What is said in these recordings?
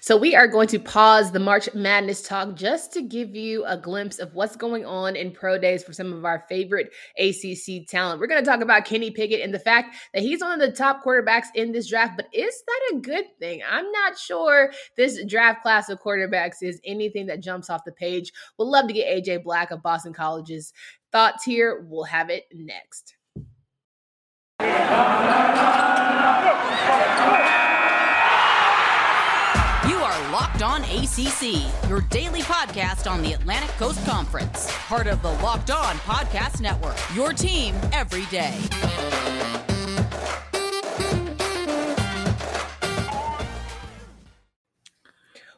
So we are going to pause the March Madness talk just to give you a glimpse of what's going on in pro days for some of our favorite ACC talent. We're going to talk about Kenny Pickett and the fact that he's one of the top quarterbacks in this draft, but is that a good thing? I'm not sure this draft class of quarterbacks is anything that jumps off the page. We'll love to get AJ Black of Boston College's thoughts here. We'll have it next. You are Locked On ACC, your daily podcast on the Atlantic Coast Conference, part of the Locked On Podcast Network, your team every day.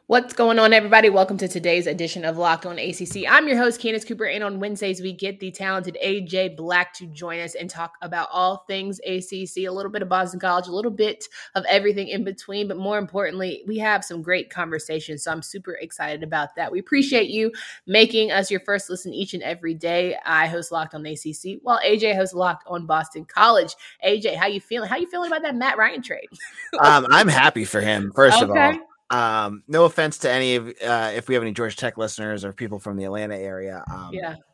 What's going on, everybody? Welcome to today's edition of Locked On ACC. I'm your host, Candace Cooper, and on Wednesdays, we get the talented AJ Black to join us and talk about all things ACC, a little bit of Boston College, a little bit of everything in between, but more importantly, we have some great conversations, so I'm super excited about that. We appreciate you making us your first listen each and every day. I host Locked On ACC, while AJ hosts Locked On Boston College. AJ, how you feeling? How you feeling about that Matt Ryan trade? I'm happy for him, first of all. No offense to any of if we have any Georgia Tech listeners or people from the Atlanta area.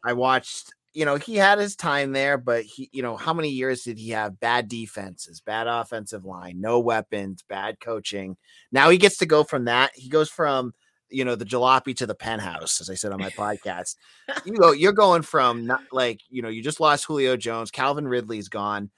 I watched, he had his time there, but he, how many years did he have bad defenses, bad offensive line, no weapons, bad coaching? Now he gets to go from that. He goes from, the jalopy to the penthouse, as I said on my podcast. You're going from not like, you just lost Julio Jones, Calvin Ridley's gone,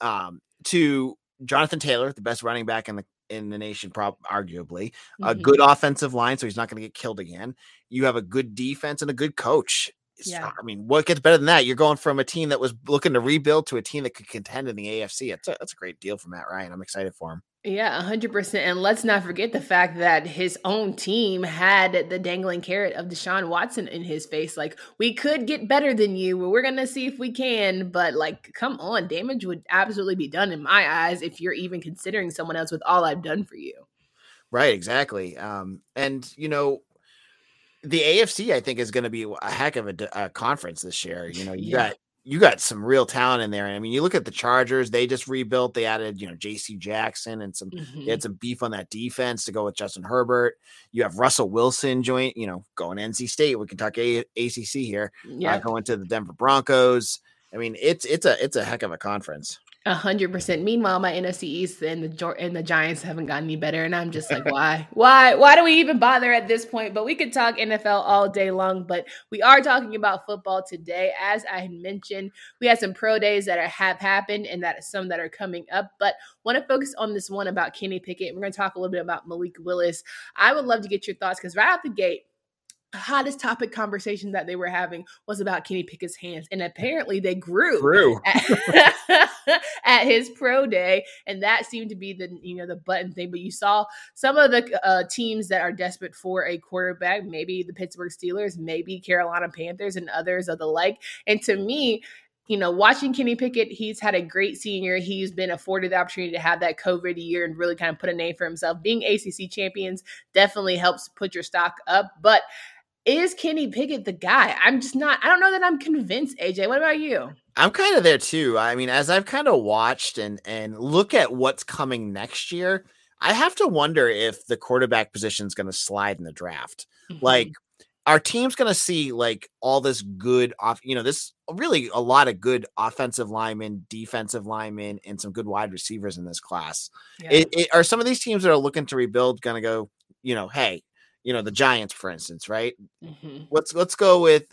to Jonathan Taylor, the best running back in the nation, arguably a good offensive line. So he's not going to get killed again. You have a good defense and a good coach. Yeah. I mean, what gets better than that? You're going from a team that was looking to rebuild to a team that could contend in the AFC. That's a great deal for Matt Ryan. I'm excited for him. Yeah, 100%. And let's not forget the fact that his own team had the dangling carrot of Deshaun Watson in his face. Like, we could get better than you. Well, we're going to see if we can. But, come on. Damage would absolutely be done in my eyes if you're even considering someone else with all I've done for you. Right, exactly. The AFC, I think, is going to be a heck of a conference this year. You got some real talent in there. I mean, you look at the Chargers, they just rebuilt. They added, JC Jackson and they had some beef on that defense to go with Justin Herbert. You have Russell Wilson going NC State. We can talk ACC here. Yeah. Going to the Denver Broncos. I mean, it's a heck of a conference. 100%. Meanwhile, my NFC East and the Giants haven't gotten any better. And I'm just like, why do we even bother at this point? But we could talk NFL all day long, but we are talking about football today. As I mentioned, we had some pro days that have happened and that some that are coming up, but want to focus on this one about Kenny Pickett. We're going to talk a little bit about Malik Willis. I would love to get your thoughts because right out the gate, the hottest topic conversation that they were having was about Kenny Pickett's hands. And apparently they grew. At his pro day. And that seemed to be the button thing. But you saw some of the teams that are desperate for a quarterback, maybe the Pittsburgh Steelers, maybe Carolina Panthers and others of the like. And to me, watching Kenny Pickett, he's had a great senior. He's been afforded the opportunity to have that COVID year and really kind of put a name for himself. Being ACC champions definitely helps put your stock up. But is Kenny Pickett the guy? I don't know that I'm convinced, AJ. What about you? I'm kind of there too. I mean, as I've kind of watched and look at what's coming next year, I have to wonder if the quarterback position is going to slide in the draft. Mm-hmm. Our team's going to see all this good this really a lot of good offensive linemen, defensive linemen, and some good wide receivers in this class. Yeah. Are some of these teams that are looking to rebuild going to go, hey, the Giants, for instance, right? Mm-hmm. Let's go with,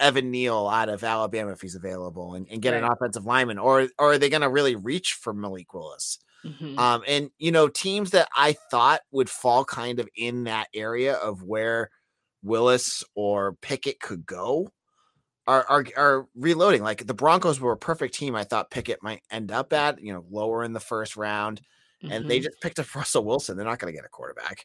Evan Neal out of Alabama, if he's available and get an offensive lineman, or are they going to really reach for Malik Willis? Mm-hmm. Teams that I thought would fall kind of in that area of where Willis or Pickett could go are reloading. Like the Broncos were a perfect team. I thought Pickett might end up at, lower in the first round. And they just picked up Russell Wilson. They're not going to get a quarterback.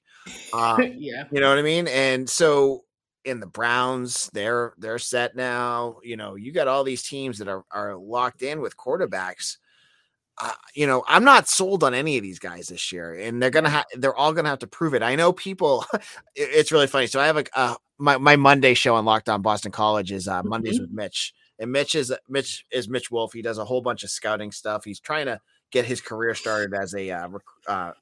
You know what I mean? And so in the Browns, they're set now. You got all these teams that are locked in with quarterbacks. I'm not sold on any of these guys this year, and they're all going to have to prove it. I know people. It's really funny. So I have my Monday show on Locked On Boston College is Mondays with Mitch, and Mitch is Mitch Wolf. He does a whole bunch of scouting stuff. He's trying to get his career started as a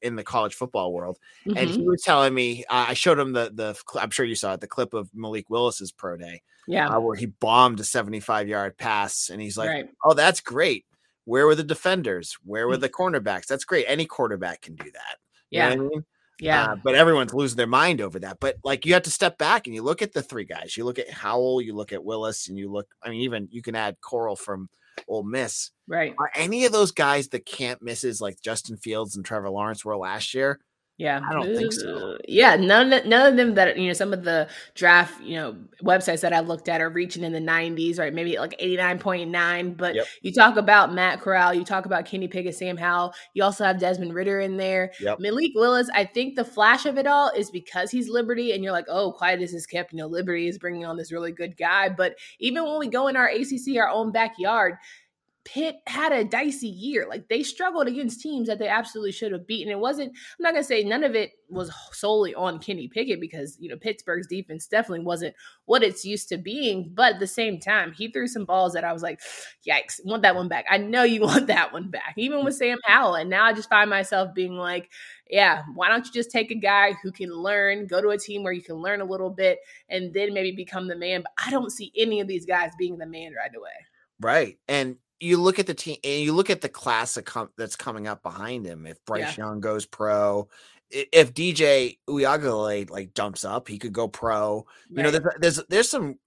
in the college football world. Mm-hmm. And he was telling me, I showed him the I'm sure you saw it, the clip of Malik Willis's pro day, where he bombed a 75-yard pass, and he's like, right. "Oh, that's great. Where were the defenders? Where were the cornerbacks? That's great. Any quarterback can do that." Yeah. You know what I mean? Yeah. But everyone's losing their mind over that. But like, you have to step back and you look at the three guys. You look at Howell, you look at Willis, and you look, I mean, even you can add Corral from Ole Miss. Right. Are any of those guys the camp misses like Justin Fields and Trevor Lawrence were last year? Yeah, I don't think so. Yeah, none of them that, you know, some of the draft, you know, websites that I looked at are reaching in the 90s, right? Maybe like 89.9. But you talk about Matt Corral, you talk about Kenny Pickett, Sam Howell. You also have Desmond Ritter in there. Yep. Malik Willis, I think the flash of it all is because he's Liberty, and you're like, oh, quiet as is kept. You know, Liberty is bringing on this really good guy. But even when we go in our ACC, our own backyard, Pitt had a dicey year. Like, they struggled against teams that they absolutely should have beaten. It wasn't, I'm not going to say none of it was solely on Kenny Pickett, because, you know, Pittsburgh's defense definitely wasn't what it's used to being. But at the same time, he threw some balls that I was like, yikes, want that one back. I know you want that one back. Even with Sam Howell. And now I just find myself being like, yeah, why don't you just take a guy who can learn, go to a team where you can learn a little bit, and then maybe become the man. But I don't see any of these guys being the man right away. Right. And you look at the team and you look at the class that's coming up behind him. If Bryce Young goes pro, if DJ Uyagalelei like jumps up, he could go pro. Right. You know, there's some,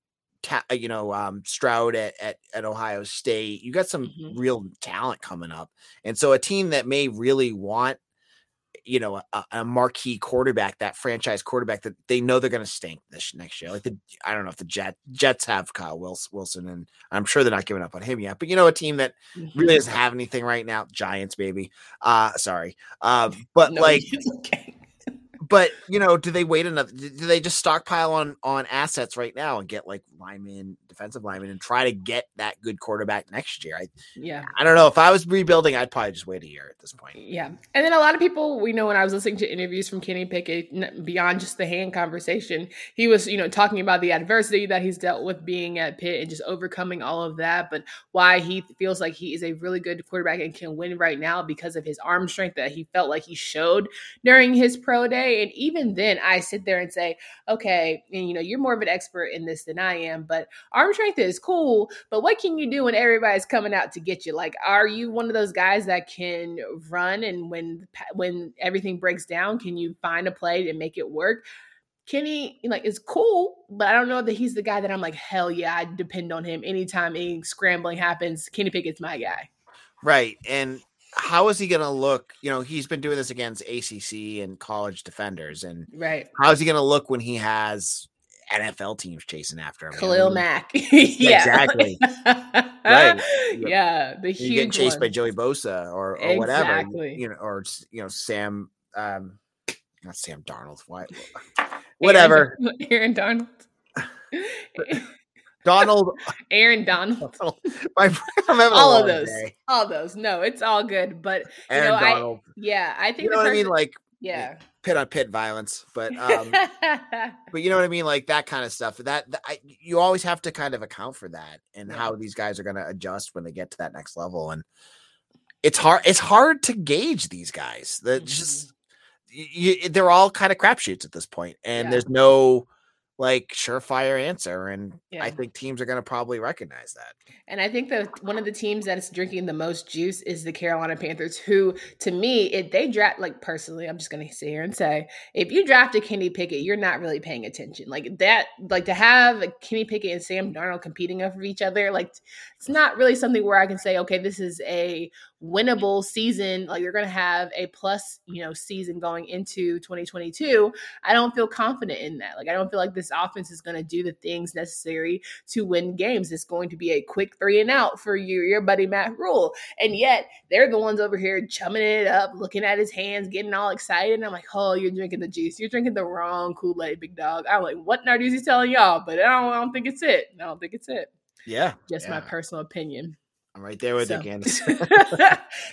you know, Stroud at Ohio State. You got some real talent coming up. And so a team that may really want, you know, a marquee quarterback, that franchise quarterback that they know they're going to stink this next year. Like I don't know if the Jets have Kyle Wilson, and I'm sure they're not giving up on him yet, but you know, a team that really doesn't have anything right now, Giants, baby. Sorry. But no, like, okay. But you know, do they wait another, do they just stockpile on assets right now and get like linemen, defensive linemen, and try to get that good quarterback next year? I don't know. If I was rebuilding, I'd probably just wait a year at this point. Yeah. And then a lot of people, we know, when I was listening to interviews from Kenny Pickett, beyond just the hand conversation, he was, you know, talking about the adversity that he's dealt with being at Pitt and just overcoming all of that, but why he feels like he is a really good quarterback and can win right now because of his arm strength that he felt like he showed during his pro day. And even then, I sit there and say, okay, and you know, you're more of an expert in this than I am, but arm strength is cool, but what can you do when everybody's coming out to get you? Like, are you one of those guys that can run, and when everything breaks down, can you find a play to make it work? Kenny, like, is cool, but I don't know that he's the guy that I'm like, hell yeah, I depend on him. Anytime any scrambling happens, Kenny Pickett's my guy. Right. And how is he going to look? You know, he's been doing this against ACC and college defenders. And how is he going to look when he has NFL teams chasing after him? Khalil Mack. Exactly. Right. Yeah. The huge, you get chased by Joey Bosa or whatever, you know, or, you know, Sam, not Sam Darnold. Whatever. Aaron Darnold. Aaron Donald. All of those. No, it's all good. But Aaron Donald. I think, you know what I mean. Like, pit on pit violence. But, but you know what I mean. Like that kind of stuff. You always have to kind of account for that, and how these guys are going to adjust when they get to that next level. And it's hard. It's hard to gauge these guys. That just they're all kind of crapshoots at this point, and there's no like surefire answer. And I think teams are going to probably recognize that. And I think that one of the teams that is drinking the most juice is the Carolina Panthers, who to me, if they draft, like personally, I'm just going to sit here and say, if you draft a Kenny Pickett, you're not really paying attention like that. Like to have a Kenny Pickett and Sam Darnold competing over each other, like it's not really something where I can say, okay, this is a winnable season. Like you're going to have a plus, you know, season going into 2022. I don't feel confident in that. Like, I don't feel like this offense is going to do the things necessary to win games. It's going to be a quick 3-and-out for your buddy Matt Rule. And yet they're the ones over here chumming it up, looking at his hands, getting all excited. And I'm like, oh, you're drinking the juice. You're drinking the wrong Kool-Aid, big dog. I'm like, what Narduzzi's telling y'all? But I don't think it's it. Yeah. Just my personal opinion. I'm right there with you, Candace.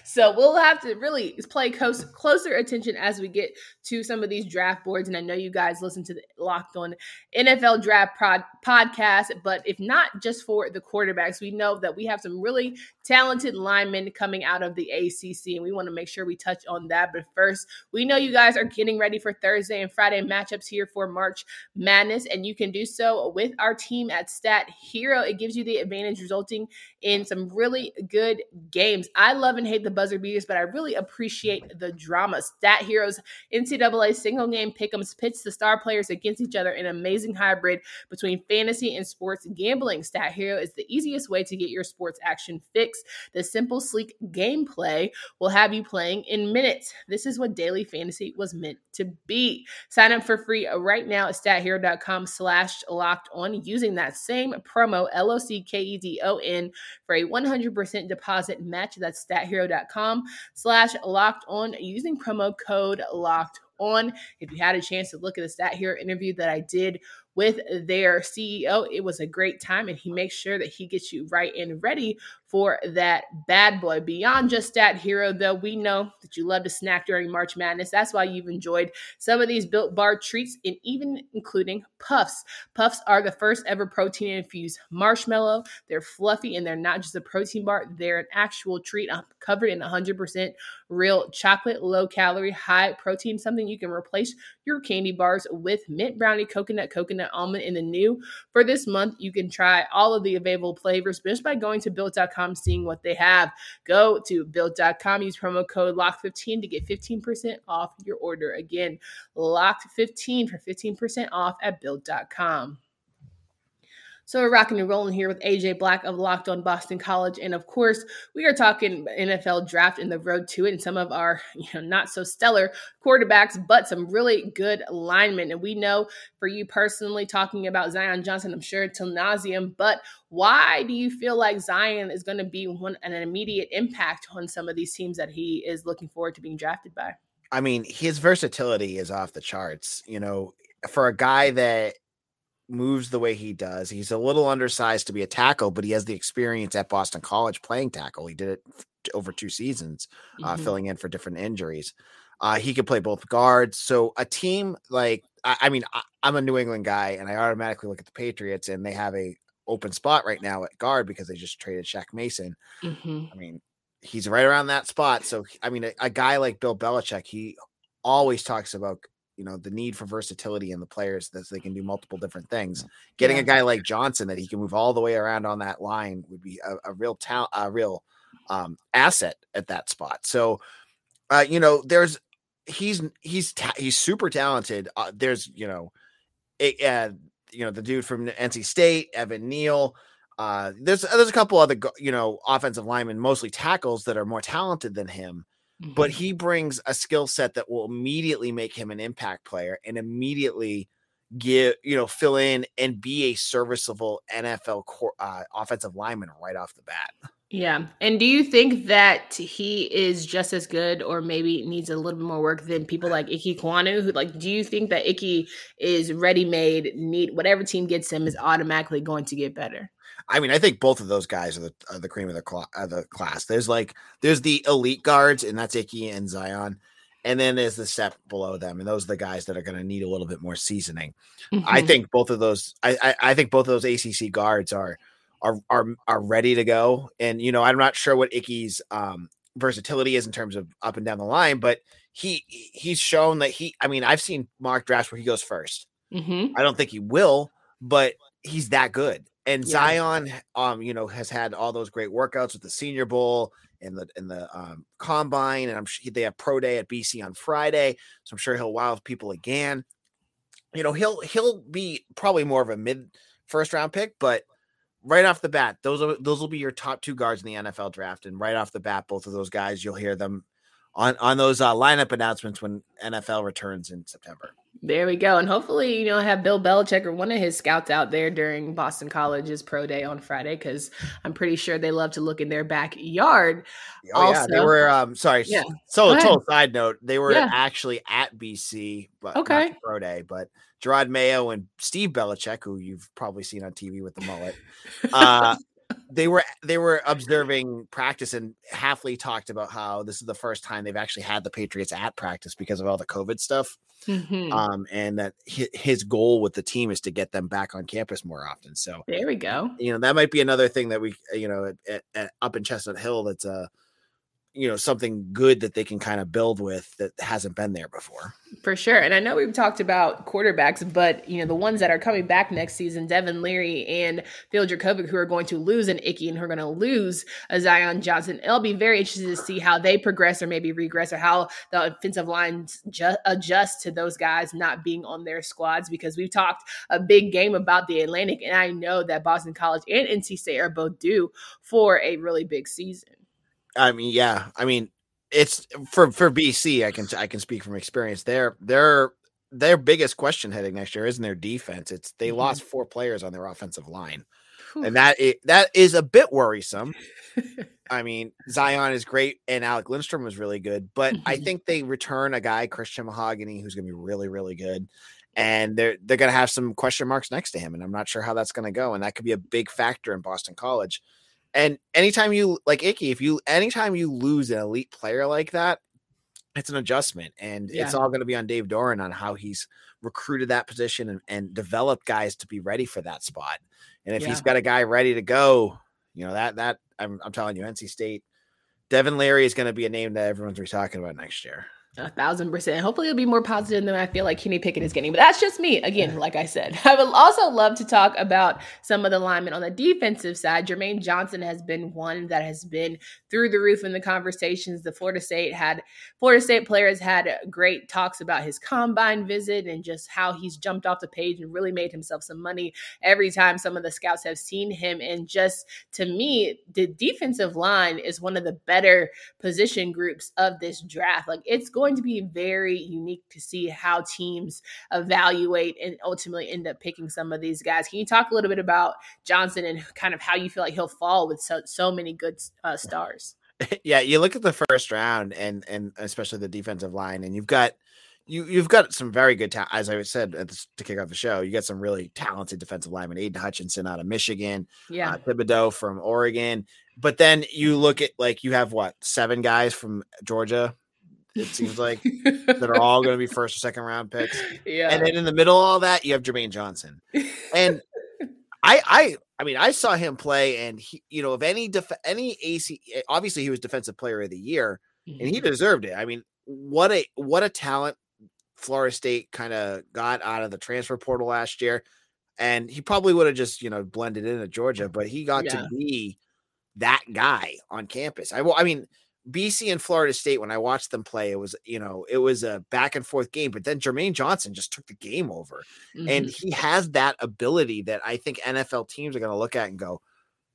So we'll have to really play closer attention as we get to some of these draft boards. And I know you guys listen to the Locked On NFL Draft podcast, but if not just for the quarterbacks, we know that we have some really talented linemen coming out of the ACC, and we want to make sure we touch on that. But first, we know you guys are getting ready for Thursday and Friday matchups here for March Madness, and you can do so with our team at Stat Hero. It gives you the advantage, resulting in some really good games. I love and hate the buzzer beaters, but I really appreciate the drama. Stat Hero's NCAA single game pick'ems pits the star players against each other in an amazing hybrid between fantasy and sports gambling. Stat Hero is the easiest way to get your sports action fix. The simple, sleek gameplay will have you playing in minutes. This is what daily fantasy was meant to be. Sign up for free right now at stathero.com/lockedon using that same promo LOCKEDON for a 100% deposit match. That's stathero.com/locked on using promo code locked on. If you had a chance to look at the Stat Hero interview that I did with their CEO, it was a great time, and he makes sure that he gets you right and ready for that bad boy. Beyond just Stat Hero, though, we know that you love to snack during March Madness. That's why you've enjoyed some of these Built Bar treats, and even including Puffs. Puffs are the first ever protein-infused marshmallow. They're fluffy, and they're not just a protein bar. They're an actual treat covered in 100% real chocolate, low-calorie, high-protein, something you can replace your candy bars with. Mint brownie, coconut, almond, and the new for this month. You can try all of the available flavors just by going to built.com, seeing what they have. Go to built.com, use promo code LOCK15 to get 15% off your order. Again, LOCK15 for 15% off at built.com. So we're rocking and rolling here with AJ Black of Locked On Boston College. And of course, we are talking NFL draft and the road to it, and some of our, not so stellar quarterbacks, but some really good linemen. And we know for you personally, talking about Zion Johnson, I'm sure till nauseam, but why do you feel like Zion is going to be an immediate impact on some of these teams that he is looking forward to being drafted by? I mean, his versatility is off the charts, for a guy that moves the way he does. He's a little undersized to be a tackle, but he has the experience at Boston College playing tackle. He did it over 2 seasons, filling in for different injuries. He could play both guards. So a team like, I'm a New England guy, and I automatically look at the Patriots, and they have a open spot right now at guard because they just traded Shaq Mason. I mean, he's right around that spot. So, a guy like Bill Belichick, he always talks about the need for versatility in the players that they can do multiple different things. Getting a guy like Johnson that he can move all the way around on that line would be a real talent, a real asset at that spot. So, he's super talented. There's the dude from NC State, Evan Neal. There's a couple other, offensive linemen, mostly tackles, that are more talented than him. But he brings a skill set that will immediately make him an impact player and immediately fill in and be a serviceable NFL offensive lineman right off the bat. Yeah. And do you think that he is just as good or maybe needs a little bit more work than people like Iki Kwanu? Do you think that Iki is ready-made, whatever team gets him is automatically going to get better? I think both of those guys are the cream of the class. There's the elite guards, and that's Iki and Zion. And then there's the step below them. And those are the guys that are going to need a little bit more seasoning. I think both of those, I think both of those ACC guards are ready to go. And, I'm not sure what Iki's versatility is in terms of up and down the line, but he's shown that I've seen mock drafts where he goes first. I don't think he will, but he's that good. And Zion, has had all those great workouts with the Senior Bowl and the combine, and I'm sure they have pro day at BC on Friday, so I'm sure he'll wow people again. He'll be probably more of a mid-first round pick, but right off the bat, those will be your top 2 guards in the NFL draft, and right off the bat, both of those guys you'll hear them on those lineup announcements when NFL returns in September. There we go. And hopefully, have Bill Belichick or one of his scouts out there during Boston College's pro day on Friday, because I'm pretty sure they love to look in their backyard. Oh, also, yeah. They were, Yeah. So a total side note, they were actually at BC, but not the pro day, but Gerard Mayo and Steve Belichick, who you've probably seen on TV with the mullet, they were observing practice, and Hafley talked about how this is the first time they've actually had the Patriots at practice because of all the COVID stuff. Mm-hmm. And that his goal with the team is to get them back on campus more often. So there we go. You know, that might be another thing that we, you know, at up in Chestnut Hill, that's you know, something good that they can kind of build with that hasn't been there before. For sure. And I know we've talked about quarterbacks, but, you know, the ones that are coming back next season, Devin Leary and Phil Dracovic, who are going to lose an Icky and who are going to lose a Zion Johnson. It'll be very interesting to see how they progress or maybe regress, or how the offensive lines adjust to those guys not being on their squads, because we've talked a big game about the Atlantic. And I know that Boston College and NC State are both due for a really big season. I mean, yeah, I mean, it's for BC. I can speak from experience. Their biggest question heading next year isn't their defense. It's they mm-hmm. lost four players on their offensive line, and that is a bit worrisome. I mean, Zion is great, and Alec Lindstrom was really good, but mm-hmm. I think they return a guy, Christian Mahogany, who's going to be really, really good, and they're going to have some question marks next to him, and I'm not sure how that's going to go, and that could be a big factor in Boston College. And anytime you like Icky, anytime you lose an elite player like that, it's an adjustment, and it's all going to be on Dave Doran on how he's recruited that position and developed guys to be ready for that spot. And if he's got a guy ready to go, you know, that I'm telling you, NC State, Devin Leary is going to be a name that everyone's going to be talking about next year. 1,000%. Hopefully it'll be more positive than I feel like Kenny Pickett is getting, but that's just me. Again, like I said, I would also love to talk about some of the linemen on the defensive side. Jermaine Johnson has been one that has been through the roof in the conversations. The Florida State players had great talks about his combine visit and just how he's jumped off the page and really made himself some money every time some of the scouts have seen him. And just to me, the defensive line is one of the better position groups of this draft. Like, it's going to be very unique to see how teams evaluate and ultimately end up picking some of these guys. Can you talk a little bit about Johnson and kind of how you feel like he'll fall with so many good stars? Yeah, you look at the first round and especially the defensive line, and you've got some very good talent. As I said to kick off the show, you got some really talented defensive linemen. Aiden Hutchinson out of Michigan, Thibodeau from Oregon, but then you look at, like, you have what, 7 guys from Georgia, it seems like, that are all going to be first or second round picks. Yeah. And then in the middle of all that, you have Jermaine Johnson. And I mean, I saw him play, and he, you know, of any AC, obviously he was defensive player of the year, and he deserved it. I mean, what a talent Florida State kind of got out of the transfer portal last year. And he probably would have just, you know, blended in at Georgia, but he got to be that guy on campus. I mean, BC and Florida State, when I watched them play, it was a back and forth game, but then Jermaine Johnson just took the game over. Mm-hmm. And he has that ability that I think NFL teams are going to look at and go,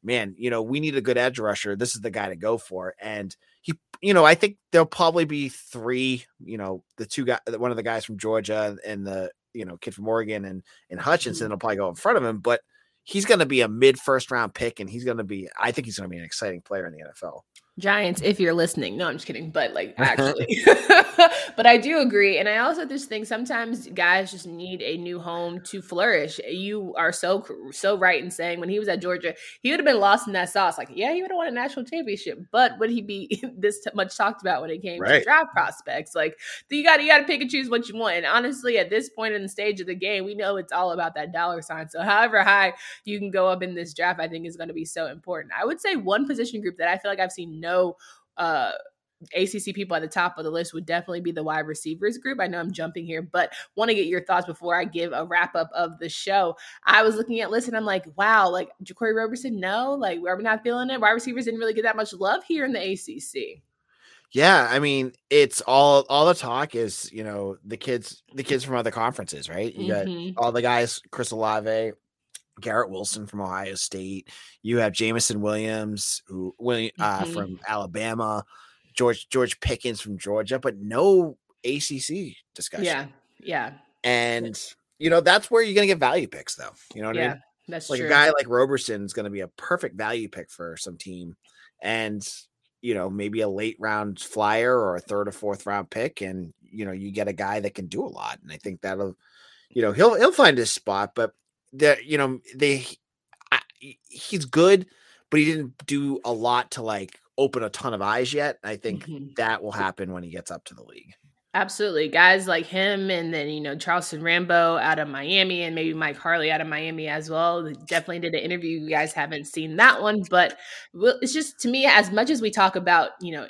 man, you know, we need a good edge rusher. This is the guy to go for. And he, you know, I think there'll probably be 3, you know, the 2 guys, one of the guys from Georgia and the, you know, kid from Oregon and Hutchinson will probably go in front of him, but he's going to be a mid first round pick. And I think he's going to be an exciting player in the NFL. Giants, if you're listening. No, I'm just kidding. But like, actually, but I do agree. And I also just think sometimes guys just need a new home to flourish. You are so right in saying when he was at Georgia, he would have been lost in that sauce. Like, yeah, he would have won a national championship, but would he be this much talked about when it came to draft prospects? Like, you got to pick and choose what you want. And honestly, at this point in the stage of the game, we know it's all about that dollar sign. So however high you can go up in this draft, I think is going to be so important. I would say one position group that I feel like I've seen no ACC people at the top of the list would definitely be the wide receivers group. I know I'm jumping here, but want to get your thoughts before I give a wrap up of the show. I was looking at lists and I'm like, wow, like JaQuerry Roberson, no, like, are we not feeling it? Wide receivers didn't really get that much love here in the ACC. Yeah, I mean, it's all the talk is, you know, the kids from other conferences, right? You got all the guys, Chris Olave, Garrett Wilson from Ohio State. You have Jamison Williams from Alabama, George Pickens from Georgia, but no ACC discussion. Yeah. And, you know, that's where you're going to get value picks, though. You know what I mean? That's like true. A guy like Roberson is going to be a perfect value pick for some team. And, you know, maybe a late round flyer or a third or fourth round pick. And, you know, you get a guy that can do a lot. And I think that'll, you know, he'll find his spot, but he's good, but he didn't do a lot to like open a ton of eyes yet. I think that will happen when he gets up to the league. Absolutely. Guys like him and then, you know, Charleston Rambo out of Miami and maybe Mike Harley out of Miami as well. Definitely did an interview. You guys haven't seen that one, but it's just to me, as much as we talk about, you know,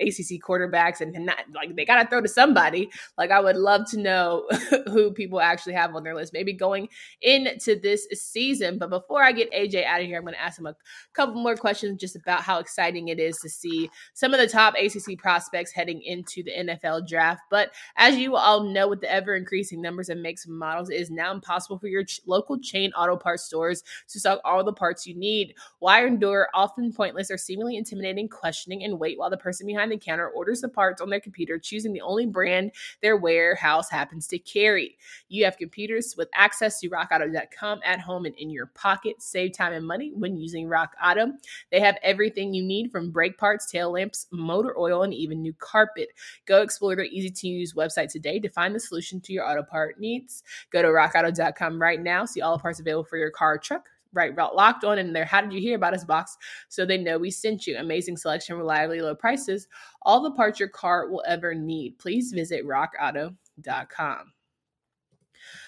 ACC quarterbacks and not like they got to throw to somebody, like I would love to know who people actually have on their list, maybe going into this season. But before I get AJ out of here, I'm going to ask him a couple more questions just about how exciting it is to see some of the top ACC prospects heading into the NFL draft. But as you all know, with the ever-increasing numbers of makes and models, it is now impossible for your local chain auto parts stores to stock all the parts you need. Why endure often pointless or seemingly intimidating questioning and wait while the person behind the counter orders the parts on their computer, choosing the only brand their warehouse happens to carry? You have computers with access to rockauto.com at home and in your pocket. Save time and money when using Rock Auto. They have everything you need, from brake parts, tail lamps, motor oil, and even new carpet. Go explore their easy-to-use website today to find the solution to your auto part needs. Go to rockauto.com right now. See all the parts available for your car or truck. Right, Locked On in their How Did You Hear About Us box, so they know we sent you. Amazing selection, reliably low prices, all the parts your car will ever need. Please visit rockauto.com.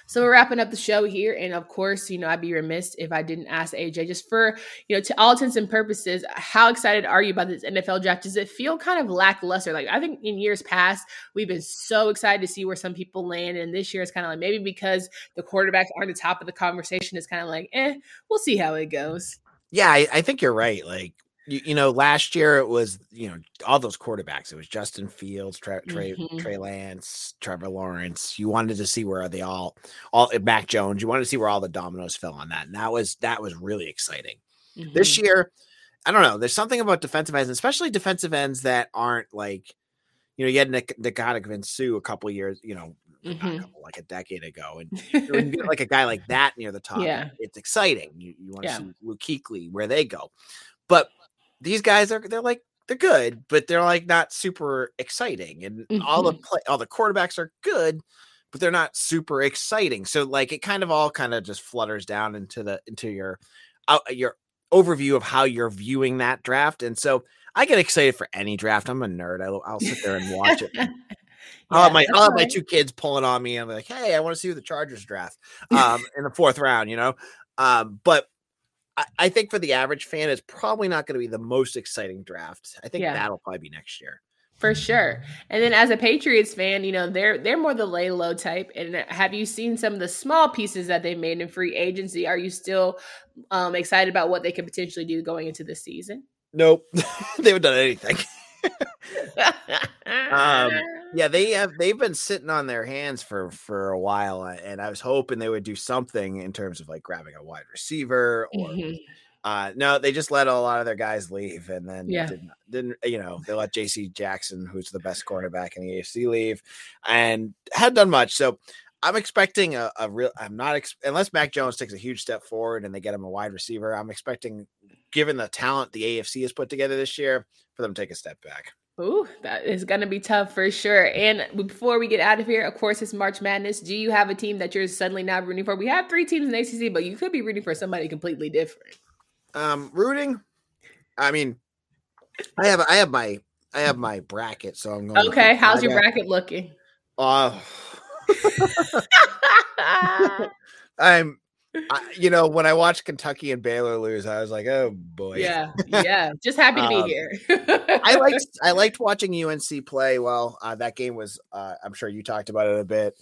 So we're wrapping up the show here. And of course, you know, I'd be remiss if I didn't ask AJ, just for, you know, to all intents and purposes, how excited are you about this NFL draft? Does it feel kind of lackluster? Like, I think in years past, we've been so excited to see where some people land. And this year it's kind of like, maybe because the quarterbacks aren't the top of the conversation, it's kind of like, we'll see how it goes. Yeah, I think you're right. Like, you know, last year it was, you know, all those quarterbacks. It was Justin Fields, Trey Lance, Trevor Lawrence. You wanted to see where they all Mac Jones. You wanted to see where all the dominoes fell on that. And that was really exciting. Mm-hmm. This year, I don't know. There's something about defensive ends, especially defensive ends that aren't like, you know, you had Nick Vinsu a couple of years, you know, like a decade ago. And when you get like a guy like that near the top, it's exciting. You want to see Luke Kuechly, where they go. But these guys they're good, but they're like not super exciting. And all the quarterbacks are good, but they're not super exciting. So like it kind of just flutters down into your overview of how you're viewing that draft. And so I get excited for any draft. I'm a nerd. I'll sit there and watch it. I'll have my two kids pulling on me. I'm like, hey, I want to see who the Chargers draft in the fourth round, you know? But I think for the average fan, it's probably not going to be the most exciting draft. I think that'll probably be next year. For sure. And then as a Patriots fan, you know, they're more the lay low type. And have you seen some of the small pieces that they made in free agency? Are you still excited about what they could potentially do going into this season? Nope. They haven't done anything. They've been sitting on their hands for a while, and I was hoping they would do something in terms of like grabbing a wide receiver or no, they just let a lot of their guys leave, and then didn't you know, they let JC Jackson, who's the best cornerback in the AFC, leave and hadn't done much. So I'm expecting unless Mac Jones takes a huge step forward and they get him a wide receiver, I'm expecting, given the talent the AFC has put together this year, for them to take a step back. Ooh, that is going to be tough for sure. And before we get out of here, of course, it's March Madness. Do you have a team that you're suddenly not rooting for? We have three teams in ACC, but you could be rooting for somebody completely different. I mean, I have my bracket, so I'm going. Okay, how's your bracket looking? You know, when I watched Kentucky and Baylor lose, I was like, oh boy. Yeah. Just happy to be here. I liked watching UNC play well. That game was, I'm sure you talked about it a bit.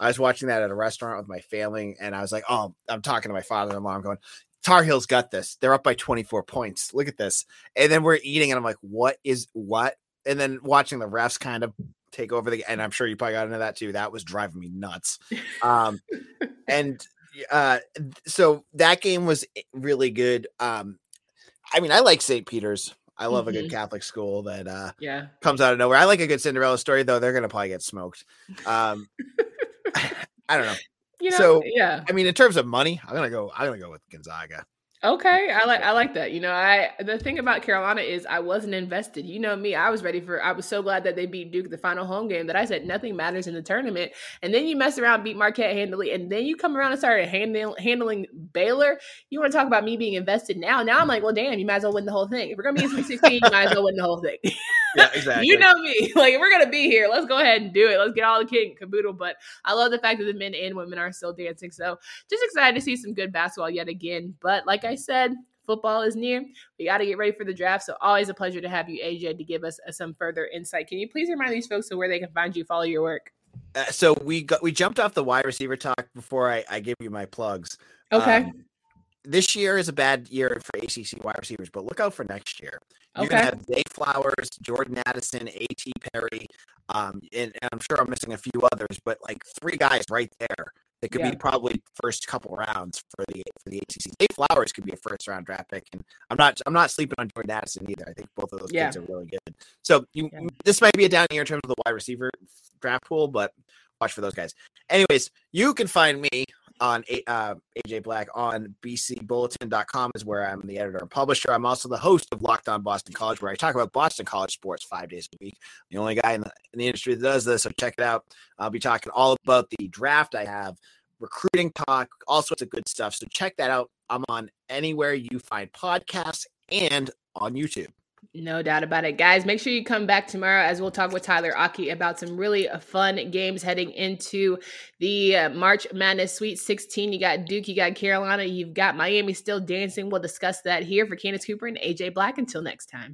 I was watching that at a restaurant with my family, and I was like, oh, I'm talking to my father-in-law. I'm going, Tar Heels got this. They're up by 24 points. Look at this. And then we're eating, and I'm like, what is what? And then watching the refs kind of take over the, and I'm sure you probably got into that too. That was driving me nuts. So that game was really good. I mean, I like St. Peter's. I love a good Catholic school that comes out of nowhere. I like a good Cinderella story, though. They're going to probably get smoked. I don't know. You know, I mean, in terms of money, I'm going to go with Gonzaga. Okay, I like that. You know, the thing about Carolina is I wasn't invested. You know me, I was so glad that they beat Duke the final home game that I said nothing matters in the tournament. And then you mess around, beat Marquette handily, and then you come around and started handling Baylor. You want to talk about me being invested now? Now I'm like, well, damn, you might as well win the whole thing. If we're gonna be in Sweet 16, you might as well win the whole thing. Yeah, exactly. You know me. Like, if we're gonna be here, let's go ahead and do it. Let's get all the kid and caboodle. But I love the fact that the men and women are still dancing. So just excited to see some good basketball yet again. But like I said, football is near. We got to get ready for the draft. So always a pleasure to have you, AJ, to give us some further insight. Can you please remind these folks of where they can find you, follow your work? So we jumped off the wide receiver talk before I give you my plugs. Okay. This year is a bad year for ACC wide receivers, but look out for next year. You're going to have Zay Flowers, Jordan Addison, A.T. Perry, and I'm sure I'm missing a few others, but like three guys right there. It could be probably first couple rounds for the ACC. Zay Flowers could be a first round draft pick, and I'm not sleeping on Jordan Addison either. I think both of those kids are really good. So this might be a down year in terms of the wide receiver draft pool, but watch for those guys. Anyways, you can find me on AJ Black on bcbulletin.com is where I'm the editor and publisher. I'm also the host of Locked On Boston College, where I talk about Boston College sports 5 days a week. I'm the only guy in the industry that does this, so check it out. I'll be talking all about the draft. I have recruiting talk, all sorts of good stuff. So check that out. I'm on anywhere you find podcasts and on YouTube. No doubt about it, guys. Make sure you come back tomorrow as we'll talk with Tyler Aki about some really fun games heading into the March Madness Sweet 16. You got Duke, you got Carolina, you've got Miami still dancing. We'll discuss that here for Candace Cooper and AJ Black. Until next time.